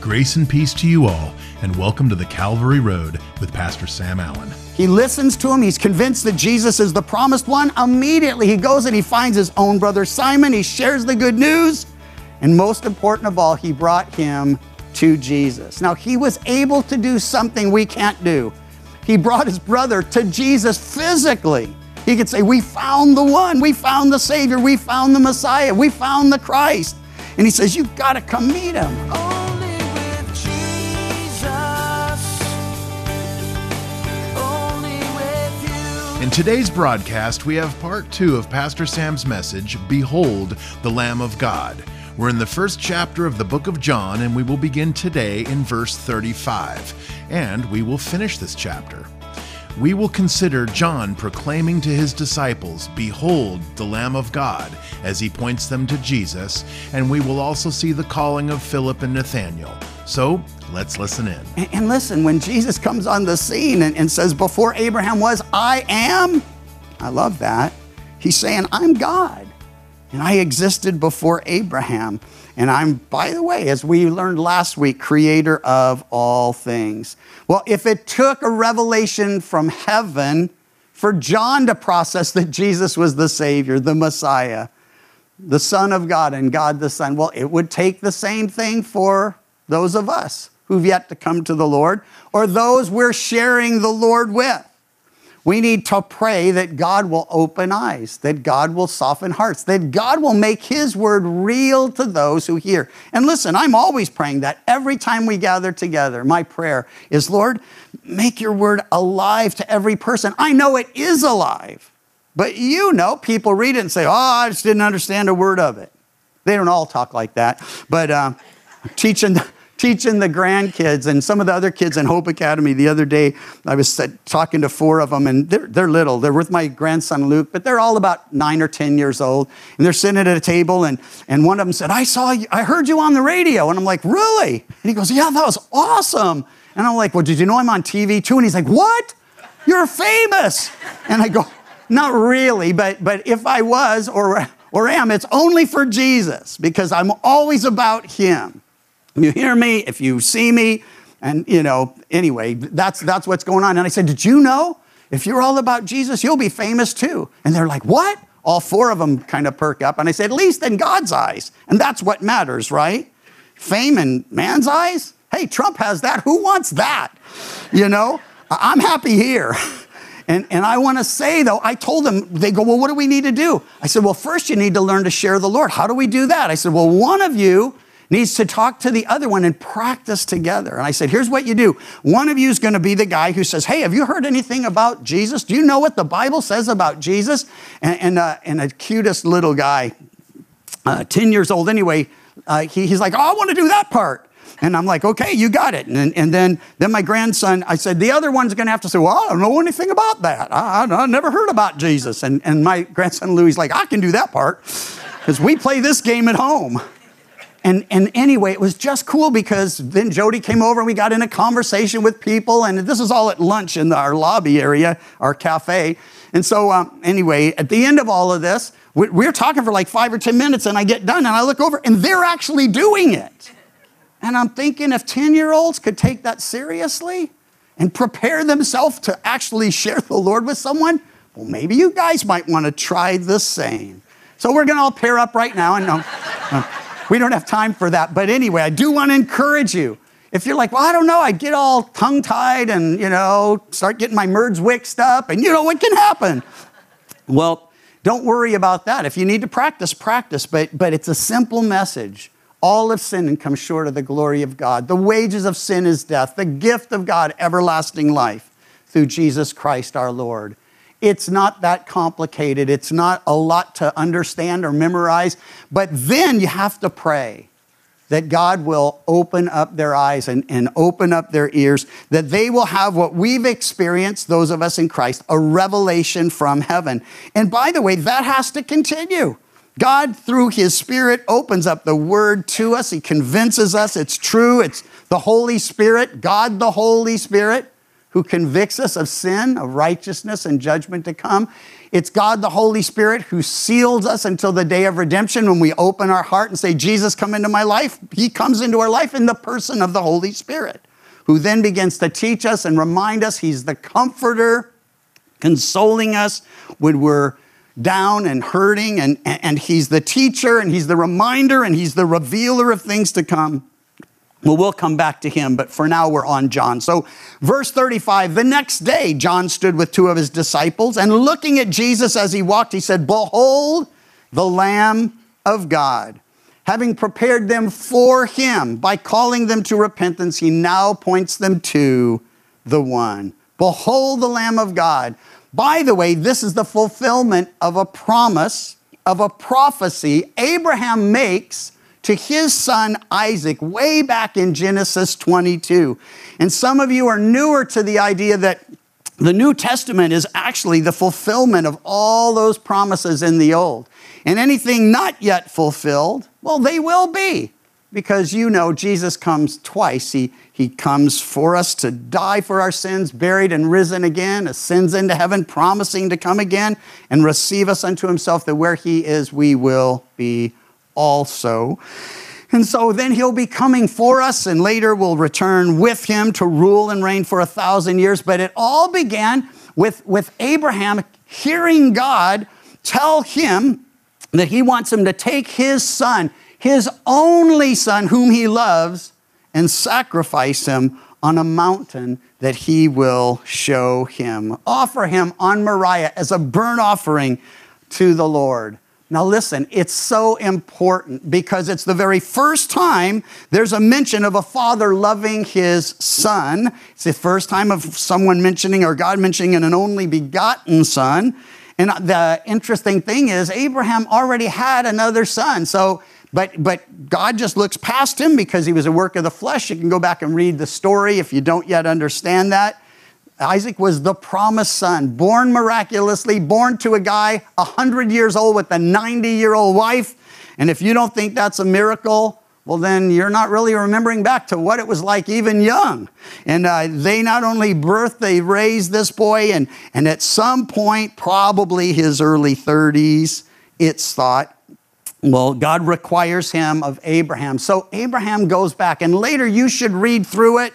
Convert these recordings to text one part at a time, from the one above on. Grace and peace to you all, and welcome to The Calvary Road with Pastor Sam Allen. He listens to him. He's convinced that Jesus is the promised one. Immediately he goes and he finds his own brother Simon. He shares the good news. And most important of all, he brought him to Jesus. Now, he was able to do something we can't do. He brought his brother to Jesus physically. He could say, we found the one. We found the Savior. We found the Messiah. We found the Christ. And he says, you've got to come meet him. Only with Jesus. Only with you. In today's broadcast, we have part 2 of Pastor Sam's message, Behold the Lamb of God. We're in the first chapter of the book of John, and we will begin today in verse 35, and we will finish this chapter. We will consider John proclaiming to his disciples, Behold the Lamb of God, as he points them to Jesus, and we will also see the calling of Philip and Nathanael. So let's listen in. And listen, when Jesus comes on the scene and says, Before Abraham was, I am. I love that. He's saying, I'm God. And I existed before Abraham. And I'm, by the way, as we learned last week, creator of all things. Well, if it took a revelation from heaven for John to process that Jesus was the Savior, the Messiah, the Son of God and God the Son, well, it would take the same thing for those of us who've yet to come to the Lord or those we're sharing the Lord with. We need to pray that God will open eyes, that God will soften hearts, that God will make his word real to those who hear. And listen, I'm always praying that every time we gather together. My prayer is, Lord, make your word alive to every person. I know it is alive, but you know, people read it and say, oh, I just didn't understand a word of it. They don't all talk like that, but teaching the grandkids and some of the other kids in Hope Academy the other day. I was talking to 4 of them, and they're little. They're with my grandson, Luke, but they're all about 9 or 10 years old. And they're sitting at a table, and one of them said, I heard you on the radio. And I'm like, really? And he goes, yeah, that was awesome. And I'm like, well, did you know I'm on TV too? And he's like, what? You're famous. And I go, not really, but if I was or am, it's only for Jesus because I'm always about him. You hear me, if you see me, and you know, anyway, that's what's going on. And I said, did you know, if you're all about Jesus, you'll be famous too. And they're like, what? All 4 of them kind of perk up. And I said, at least in God's eyes. And that's what matters, right? Fame in man's eyes? Hey, Trump has that. Who wants that? You know, I'm happy here. And I want to say, though, I told them, they go, well, what do we need to do? I said, well, first you need to learn to share the Lord. How do we do that? I said, well, one of you needs to talk to the other one and practice together. And I said, here's what you do. One of you is going to be the guy who says, hey, have you heard anything about Jesus? Do you know what the Bible says about Jesus? And a cutest little guy, 10 years old anyway, he's like, oh, I want to do that part. And I'm like, okay, you got it. And then my grandson, I said, the other one's going to have to say, well, I don't know anything about that. I never heard about Jesus. And my grandson, Louis, is like, I can do that part because we play this game at home. And anyway, it was just cool because then Jody came over and we got in a conversation with people. And this is all at lunch in our lobby area, our cafe. And so anyway, at the end of all of this, we're talking for like 5 or 10 minutes and I get done and I look over and they're actually doing it. And I'm thinking if 10-year-olds could take that seriously and prepare themselves to actually share the Lord with someone, well, maybe you guys might want to try the same. So we're going to all pair up right now and we don't have time for that. But anyway, I do want to encourage you. If you're like, well, I don't know, I get all tongue-tied and, you know, start getting my words mixed up and you know what can happen. Well, don't worry about that. If you need to practice, practice. But it's a simple message. All have sinned and come short of the glory of God. The wages of sin is death. The gift of God, everlasting life through Jesus Christ our Lord. It's not that complicated. It's not a lot to understand or memorize. But then you have to pray that God will open up their eyes and open up their ears, that they will have what we've experienced, those of us in Christ, a revelation from heaven. And by the way, that has to continue. God, through his Spirit, opens up the Word to us. He convinces us it's true. It's the Holy Spirit, God the Holy Spirit, who convicts us of sin, of righteousness, and judgment to come. It's God, the Holy Spirit, who seals us until the day of redemption when we open our heart and say, Jesus, come into my life. He comes into our life in the person of the Holy Spirit, who then begins to teach us and remind us he's the comforter, consoling us when we're down and hurting, and he's the teacher, and he's the reminder, and he's the revealer of things to come. Well, we'll come back to him, but for now we're on John. So verse 35, the next day, John stood with two of his disciples, and looking at Jesus as he walked, he said, "Behold, the Lamb of God." Having prepared them for him by calling them to repentance, he now points them to the one. Behold, the Lamb of God. By the way, this is the fulfillment of a promise, of a prophecy Abraham makes to his son Isaac way back in Genesis 22. And some of you are newer to the idea that the New Testament is actually the fulfillment of all those promises in the Old. And anything not yet fulfilled, well, they will be. Because you know Jesus comes twice. He comes for us to die for our sins, buried and risen again, ascends into heaven, promising to come again and receive us unto himself, that where he is, we will be also. And so then he'll be coming for us, and later we'll return with him to rule and reign for 1,000 years. But it all began with Abraham hearing God tell him that he wants him to take his son, his only son whom he loves, and sacrifice him on a mountain that he will show him. Offer him on Moriah as a burnt offering to the Lord. Now listen, it's so important because it's the very first time there's a mention of a father loving his son. It's the first time of someone mentioning, or God mentioning, an only begotten son. And the interesting thing is Abraham already had another son. So, but God just looks past him because he was a work of the flesh. You can go back and read the story if you don't yet understand that. Isaac was the promised son, born miraculously, born to a guy 100 years old with a 90-year-old wife. And if you don't think that's a miracle, well, then you're not really remembering back to what it was like even young. And they not only birthed, they raised this boy. And at some point, probably his early 30s, it's thought, well, God requires him of Abraham. So Abraham goes back. And later you should read through it.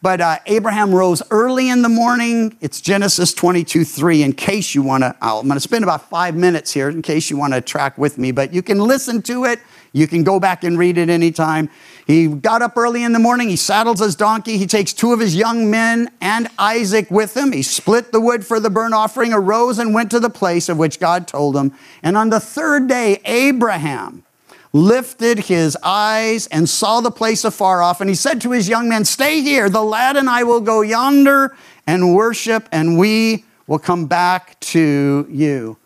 But Abraham rose early in the morning. It's Genesis 22:3, in case you want to. I'm going to spend about 5 minutes here in case you want to track with me. But you can listen to it. You can go back and read it anytime. He got up early in the morning. He saddles his donkey. He takes two of his young men and Isaac with him. He split the wood for the burnt offering, arose and went to the place of which God told him. And on the third day, Abraham lifted his eyes and saw the place afar off. And he said to his young men, "Stay here, the lad and I will go yonder and worship, and we will come back to you."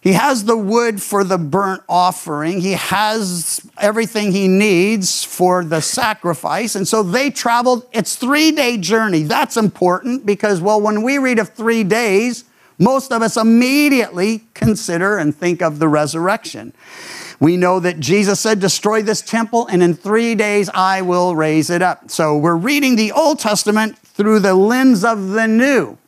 He has the wood for the burnt offering. He has everything he needs for the sacrifice. And so they traveled. It's a 3-day journey. That's important because, well, when we read of 3 days, most of us immediately consider and think of the resurrection. We know that Jesus said, "Destroy this temple, and in 3 days I will raise it up." So we're reading the Old Testament through the lens of the New.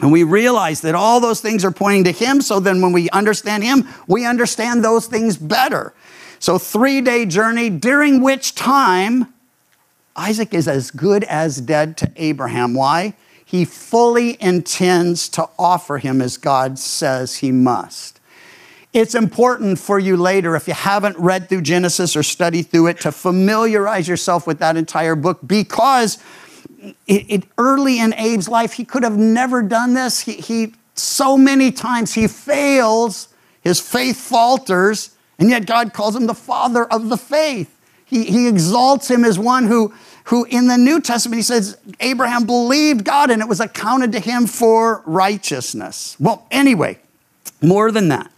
And we realize that all those things are pointing to him. So then when we understand him, we understand those things better. So 3-day journey, during which time Isaac is as good as dead to Abraham. Why? He fully intends to offer him as God says he must. It's important for you later, if you haven't read through Genesis or studied through it, to familiarize yourself with that entire book, because early in Abe's life, he could have never done this. He so many times he fails, his faith falters, and yet God calls him the father of the faith. He exalts him as one who in the New Testament, he says, Abraham believed God and it was accounted to him for righteousness. Well, anyway, more than that.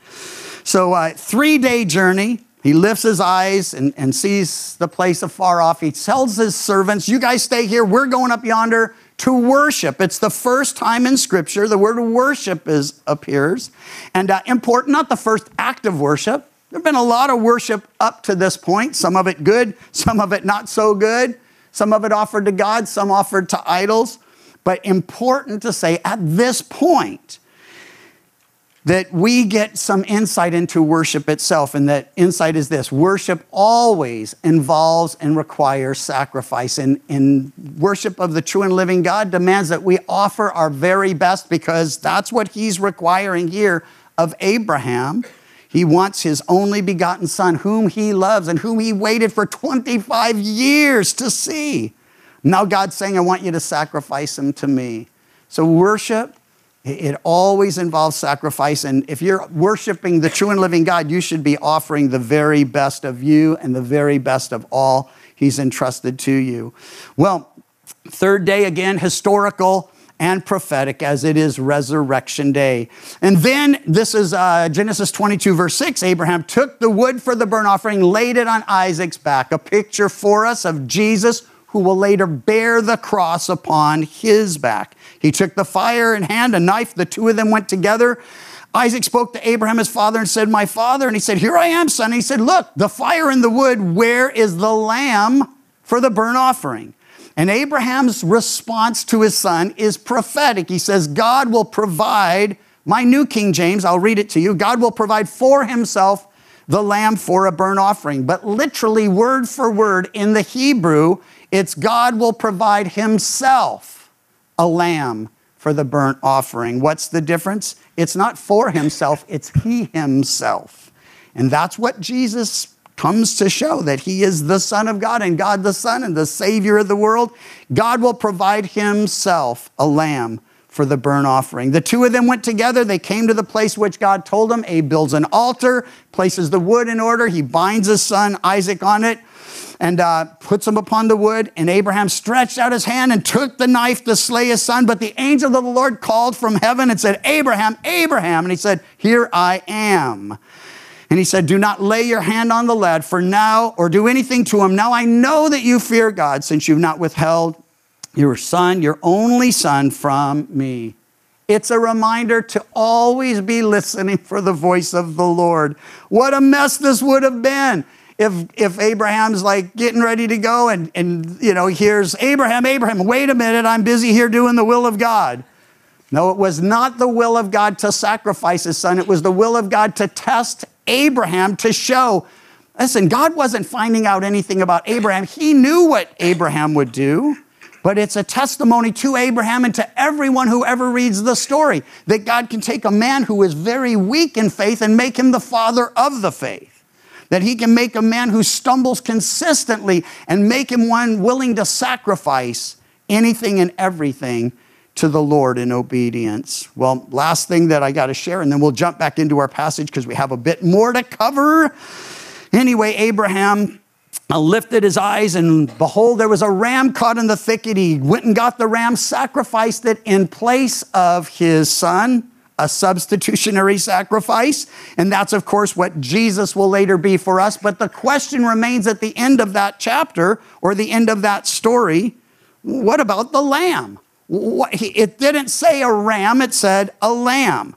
So 3-day journey, he lifts his eyes and sees the place afar off. He tells his servants, "You guys stay here, we're going up yonder to worship." It's the first time in Scripture the word worship appears. And important, not the first act of worship. There have been a lot of worship up to this point, some of it good, some of it not so good, some of it offered to God, some offered to idols. but important to say at this point that we get some insight into worship itself, and that insight is this: worship always involves and requires sacrifice, and worship of the true and living God demands that we offer our very best, because that's what he's requiring here of Abraham. He wants his only begotten son, whom he loves and whom he waited for 25 years to see. Now God's saying, I want you to sacrifice him to me. So worship, it always involves sacrifice. And if you're worshiping the true and living God, you should be offering the very best of you and the very best of all he's entrusted to you. Well, third day, again, historical and prophetic, as it is Resurrection Day. And then this is Genesis 22, verse 6. Abraham took the wood for the burnt offering, laid it on Isaac's back, a picture for us of Jesus, who will later bear the cross upon his back. He took the fire in hand, a knife. The two of them went together. Isaac spoke to Abraham, his father, and said, "My father." And he said, "Here I am, son." And he said, "Look, the fire and the wood. Where is the lamb for the burnt offering?" And Abraham's response to his son is prophetic. He says, God will provide, my New King James, I'll read it to you. God will provide for himself the lamb for a burnt offering. But literally, word for word, in the Hebrew, it's God will provide himself a lamb for the burnt offering. What's the difference? It's not for himself, it's he himself. And that's what Jesus comes to show, that he is the Son of God and God the Son and the Savior of the world. God will provide himself a lamb for the burnt offering. The two of them went together. They came to the place which God told them. Abe builds an altar, places the wood in order. He binds his son Isaac on it and puts him upon the wood. And Abraham stretched out his hand and took the knife to slay his son. But the angel of the Lord called from heaven and said, "Abraham, Abraham." And he said, "Here I am." And he said, "Do not lay your hand on the lad for now or do anything to him. Now I know that you fear God, since you've not withheld your son, your only son, from me." It's a reminder to always be listening for the voice of the Lord. What a mess this would have been if Abraham's like getting ready to go and you know, here's "Abraham, Abraham, wait a minute, I'm busy here doing the will of God." No, it was not the will of God to sacrifice his son. It was the will of God to test Abraham, to show, listen, God wasn't finding out anything about Abraham. He knew what Abraham would do, but it's a testimony to Abraham and to everyone who ever reads the story that God can take a man who is very weak in faith and make him the father of the faith. That he can make a man who stumbles consistently and make him one willing to sacrifice anything and everything to the Lord in obedience. Well, last thing that I got to share, and then we'll jump back into our passage because we have a bit more to cover. Anyway, Abraham lifted his eyes, and behold, there was a ram caught in the thicket. He went and got the ram, sacrificed it in place of his son, a substitutionary sacrifice. And that's, of course, what Jesus will later be for us. But the question remains at the end of that chapter, or the end of that story, what about the lamb? It didn't say a ram, it said a lamb.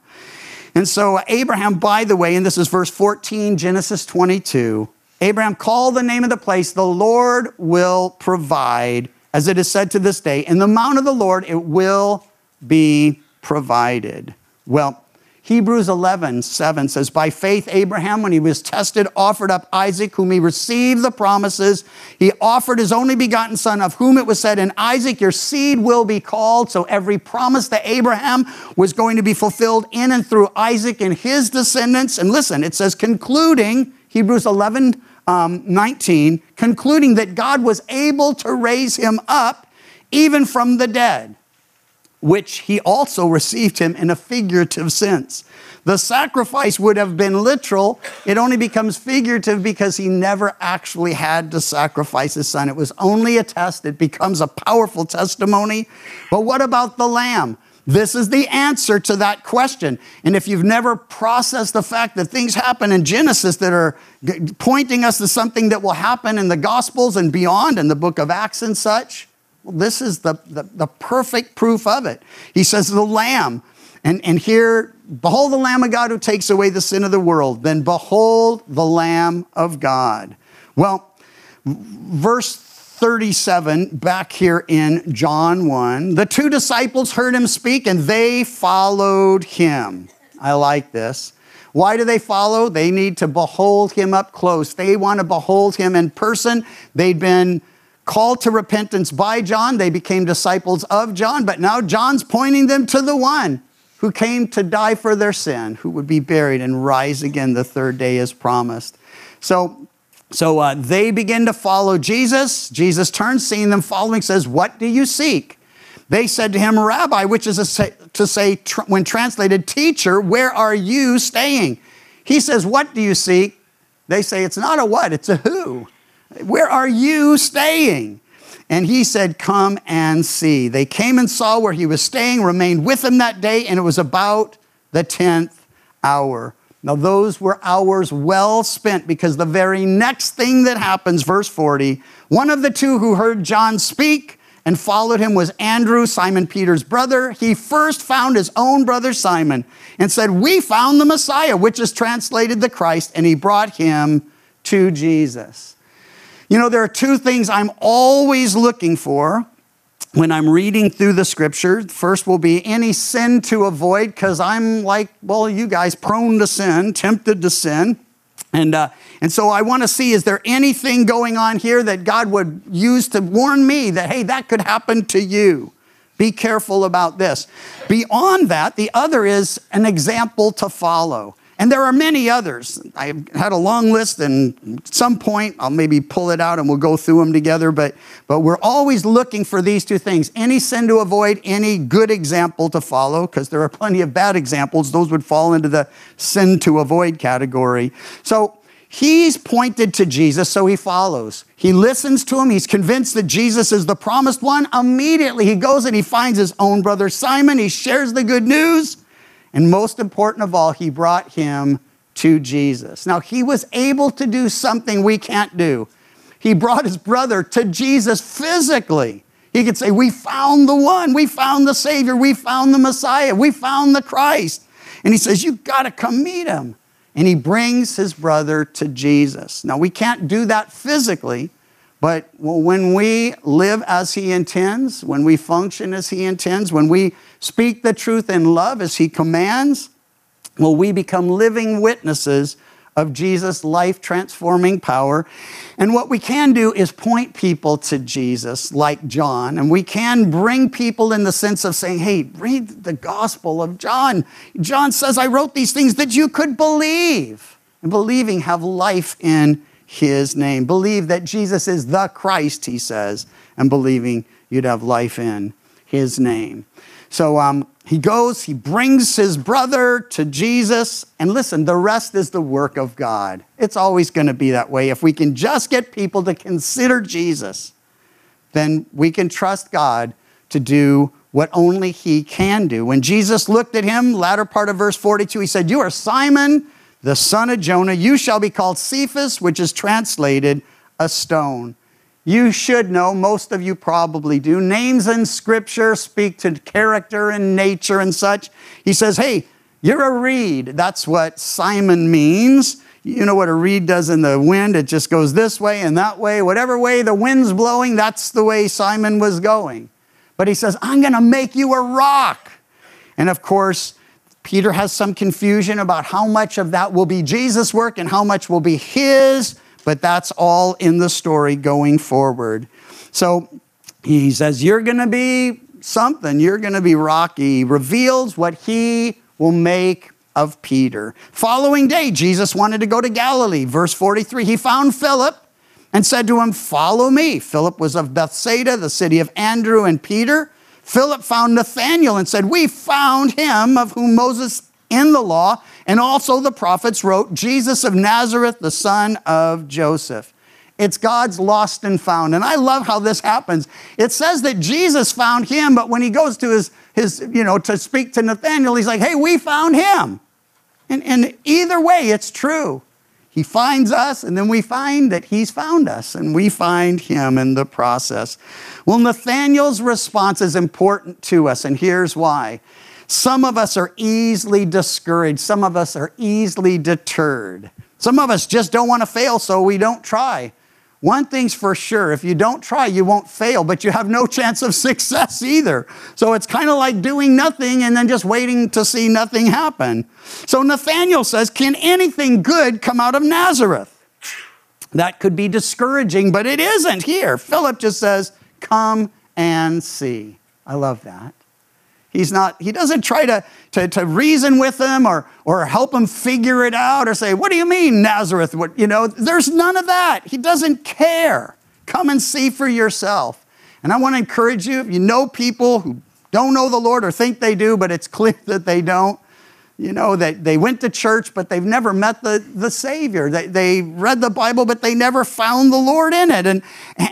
And so Abraham, by the way, and this is verse 14, Genesis 22, Abraham called the name of the place, "The Lord will provide," as it is said to this day, "in the mount of the Lord it will be provided." Well, Hebrews 11:7 says, "By faith, Abraham, when he was tested, offered up Isaac, whom he received the promises. He offered his only begotten son, of whom it was said, 'In Isaac your seed will be called.'" So every promise that Abraham was going to be fulfilled in and through Isaac and his descendants. And listen, it says, concluding, Hebrews 11:19, concluding that God was able to raise him up even from the dead, which he also received him in a figurative sense. The sacrifice would have been literal. It only becomes figurative because he never actually had to sacrifice his son. It was only a test. It becomes a powerful testimony. But what about the lamb? This is the answer to that question. And if you've never processed the fact that things happen in Genesis that are pointing us to something that will happen in the Gospels and beyond, in the book of Acts and such, well, this is the perfect proof of it. He says, "The lamb," and here, "Behold the Lamb of God who takes away the sin of the world." Then, "Behold the Lamb of God." Well, verse 37, back here in John 1, the two disciples heard him speak and they followed him. I like this. Why do they follow? They need to behold him up close. They want to behold him in person. They'd been called to repentance by John. They became disciples of John, but now John's pointing them to the one who came to die for their sin, who would be buried and rise again the third day as promised. So they begin to follow Jesus. Jesus turns, seeing them following, says, "What do you seek?" They said to him, "Rabbi," which is to say, when translated, "Teacher, where are you staying?" He says, "What do you seek?" They say, "It's not a what, it's a who. Where are you staying?" And he said, "Come and see." They came and saw where he was staying, remained with him that day, and it was about the 10th hour. Now those were hours well spent, because the very next thing that happens, verse 40, one of the two who heard John speak and followed him was Andrew, Simon Peter's brother. He first found his own brother Simon and said, "We found the Messiah," which is translated the Christ, and he brought him to Jesus. You know, there are two things I'm always looking for when I'm reading through the scripture. First will be any sin to avoid, because I'm like, well, you guys, prone to sin, tempted to sin. And so I want to see, is there anything going on here that God would use to warn me that, hey, that could happen to you? Be careful about this. Beyond that, the other is an example to follow. And there are many others. I had a long list, and at some point I'll maybe pull it out and we'll go through them together. But we're always looking for these two things: any sin to avoid, any good example to follow, because there are plenty of bad examples. Those would fall into the sin to avoid category. So he's pointed to Jesus, so he follows. He listens to him. He's convinced that Jesus is the promised one. Immediately he goes and he finds his own brother Simon. He shares the good news. And most important of all, he brought him to Jesus. Now, he was able to do something we can't do. He brought his brother to Jesus physically. He could say, "We found the one. We found the Savior. We found the Messiah. We found the Christ." And he says, "You've got to come meet him." And he brings his brother to Jesus. Now, we can't do that physically, but when we live as he intends, when we function as he intends, when we speak the truth in love as he commands, well, we become living witnesses of Jesus' life-transforming power. And what we can do is point people to Jesus, like John. And we can bring people in the sense of saying, "Hey, read the gospel of John. John says, I wrote these things that you could believe. And believing, have life in his name. Believe that Jesus is the Christ," he says, "and believing you'd have life in his name." So he goes, he brings his brother to Jesus, and listen, the rest is the work of God. It's always going to be that way. If we can just get people to consider Jesus, then we can trust God to do what only he can do. When Jesus looked at him, latter part of verse 42, he said, "You are Simon, the son of Jonah. You shall be called Cephas," which is translated a stone. You should know, most of you probably do, names in Scripture speak to character and nature and such. He says, "Hey, you're a reed." That's what Simon means. You know what a reed does in the wind? It just goes this way and that way. Whatever way the wind's blowing, that's the way Simon was going. But he says, "I'm going to make you a rock." And of course, Peter has some confusion about how much of that will be Jesus' work and how much will be his, but that's all in the story going forward. So he says, "You're going to be something. You're going to be rocky." He reveals what he will make of Peter. Following day, Jesus wanted to go to Galilee. Verse 43, he found Philip and said to him, "Follow me." Philip was of Bethsaida, the city of Andrew and Peter. Philip found Nathanael and said, "We found him of whom Moses in the law and also the prophets wrote, Jesus of Nazareth, the son of Joseph." It's God's lost and found. And I love how this happens. It says that Jesus found him, but when he goes to to speak to Nathanael, he's like, "Hey, we found him." And either way, it's true. He finds us, and then we find that he's found us, and we find him in the process. Well, Nathanael's response is important to us, and here's why. Some of us are easily discouraged. Some of us are easily deterred. Some of us just don't want to fail, so we don't try. One thing's for sure, if you don't try, you won't fail, but you have no chance of success either. So it's kind of like doing nothing and then just waiting to see nothing happen. So Nathanael says, can anything good come out of Nazareth? That could be discouraging, but it isn't here. Philip just says, come and see. I love that. He doesn't try to reason with them or help them figure it out or say, what do you mean, Nazareth? What, you know, there's none of that. He doesn't care. Come and see for yourself. And I want to encourage you, if you know people who don't know the Lord or think they do, but it's clear that they don't, you know, that they went to church, but they've never met the Savior. They read the Bible, but they never found the Lord in it.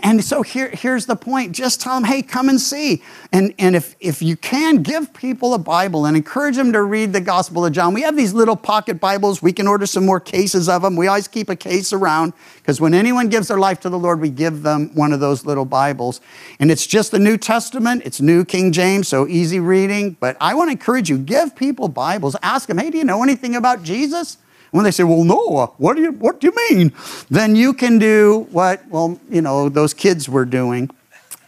And so here's the point. Just tell them, hey, come and see. And if you can, give people a Bible and encourage them to read the Gospel of John. We have these little pocket Bibles. We can order some more cases of them. We always keep a case around because when anyone gives their life to the Lord, we give them one of those little Bibles. And it's just the New Testament. It's New King James, so easy reading. But I want to encourage you, give people Bibles. Ask them, hey, do you know anything about Jesus? And when they say, well, no, what do you mean? Then you can do what, well, you know, those kids were doing.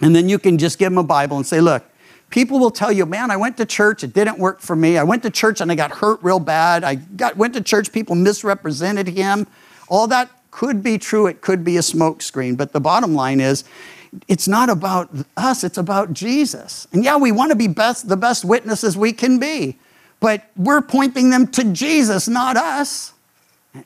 And then you can just give them a Bible and say, look, people will tell you, man, I went to church. It didn't work for me. I went to church and I got hurt real bad. I went to church. People misrepresented him. All that could be true. It could be a smokescreen. But the bottom line is, it's not about us. It's about Jesus. And yeah, we want to be the best witnesses we can be. But we're pointing them to Jesus, not us.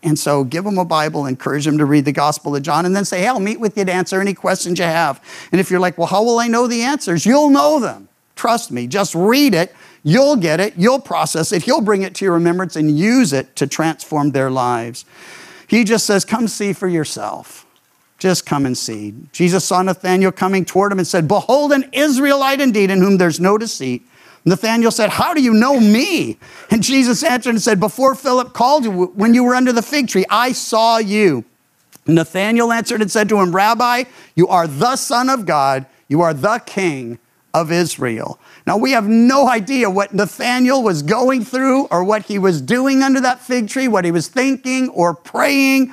And so give them a Bible, encourage them to read the Gospel of John, and then say, hey, I'll meet with you to answer any questions you have. And if you're like, well, how will I know the answers? You'll know them. Trust me. Just read it. You'll get it. You'll process it. He'll bring it to your remembrance and use it to transform their lives. He just says, come see for yourself. Just come and see. Jesus saw Nathanael coming toward him and said, behold, an Israelite indeed, in whom there's no deceit. Nathanael said, how do you know me? And Jesus answered and said, before Philip called you, when you were under the fig tree, I saw you. Nathanael answered and said to him, Rabbi, you are the Son of God. You are the King of Israel. Now, we have no idea what Nathanael was going through or what he was doing under that fig tree, what he was thinking or praying.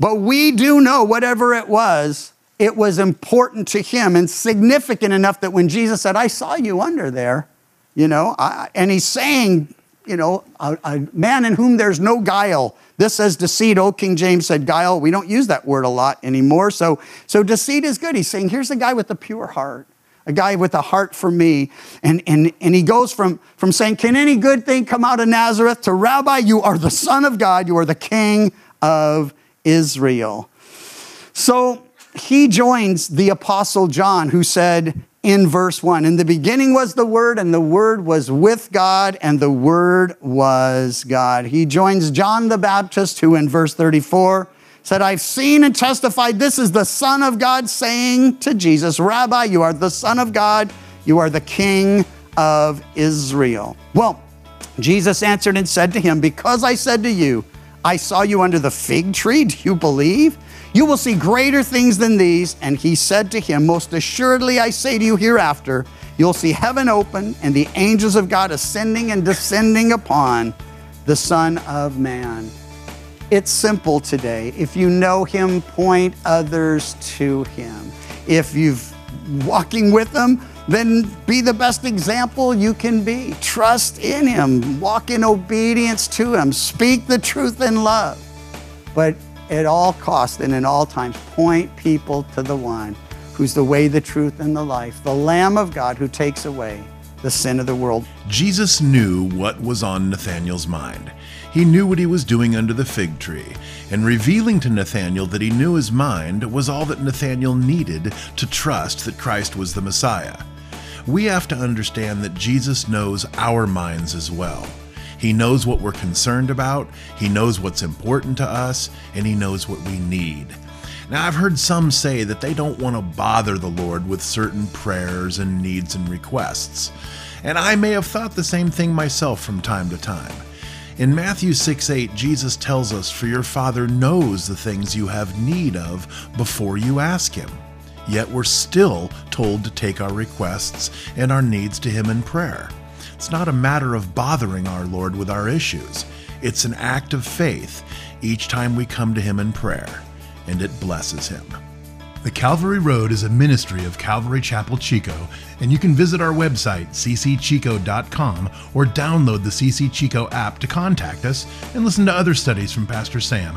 But we do know whatever it was important to him and significant enough that when Jesus said, I saw you under there, you know, and he's saying, you know, a man in whom there's no guile. This says deceit. Old King James said guile. We don't use that word a lot anymore. So deceit is good. He's saying, here's a guy with a pure heart, a guy with a heart for me. And he goes from saying, can any good thing come out of Nazareth to Rabbi, you are the Son of God. You are the King of Israel. So he joins the Apostle John, who said, in verse 1, in the beginning was the Word, and the Word was with God, and the Word was God. He joins John the Baptist, who in verse 34 said, I've seen and testified, this is the Son of God, saying to Jesus, Rabbi, you are the Son of God, you are the King of Israel. Well, Jesus answered and said to him, because I said to you, I saw you under the fig tree, do you believe? You will see greater things than these. And he said to him, most assuredly, I say to you hereafter, you'll see heaven open and the angels of God ascending and descending upon the Son of Man. It's simple today. If you know him, point others to him. If you're walking with him, then be the best example you can be. Trust in him. Walk in obedience to him. Speak the truth in love. But at all costs and in all times, point people to the one who's the way, the truth, and the life, the Lamb of God who takes away the sin of the world. Jesus knew what was on Nathanael's mind. He knew what he was doing under the fig tree, and revealing to Nathanael that he knew his mind was all that Nathanael needed to trust that Christ was the Messiah. We have to understand that Jesus knows our minds as well. He knows what we're concerned about, he knows what's important to us, and he knows what we need. Now, I've heard some say that they don't want to bother the Lord with certain prayers and needs and requests. And I may have thought the same thing myself from time to time. In Matthew 6:8, Jesus tells us, for your Father knows the things you have need of before you ask him. Yet we're still told to take our requests and our needs to him in prayer. It's not a matter of bothering our Lord with our issues. It's an act of faith each time we come to him in prayer, and it blesses him. The Calvary Road is a ministry of Calvary Chapel Chico, and you can visit our website, ccchico.com, or download the CC Chico app to contact us and listen to other studies from Pastor Sam.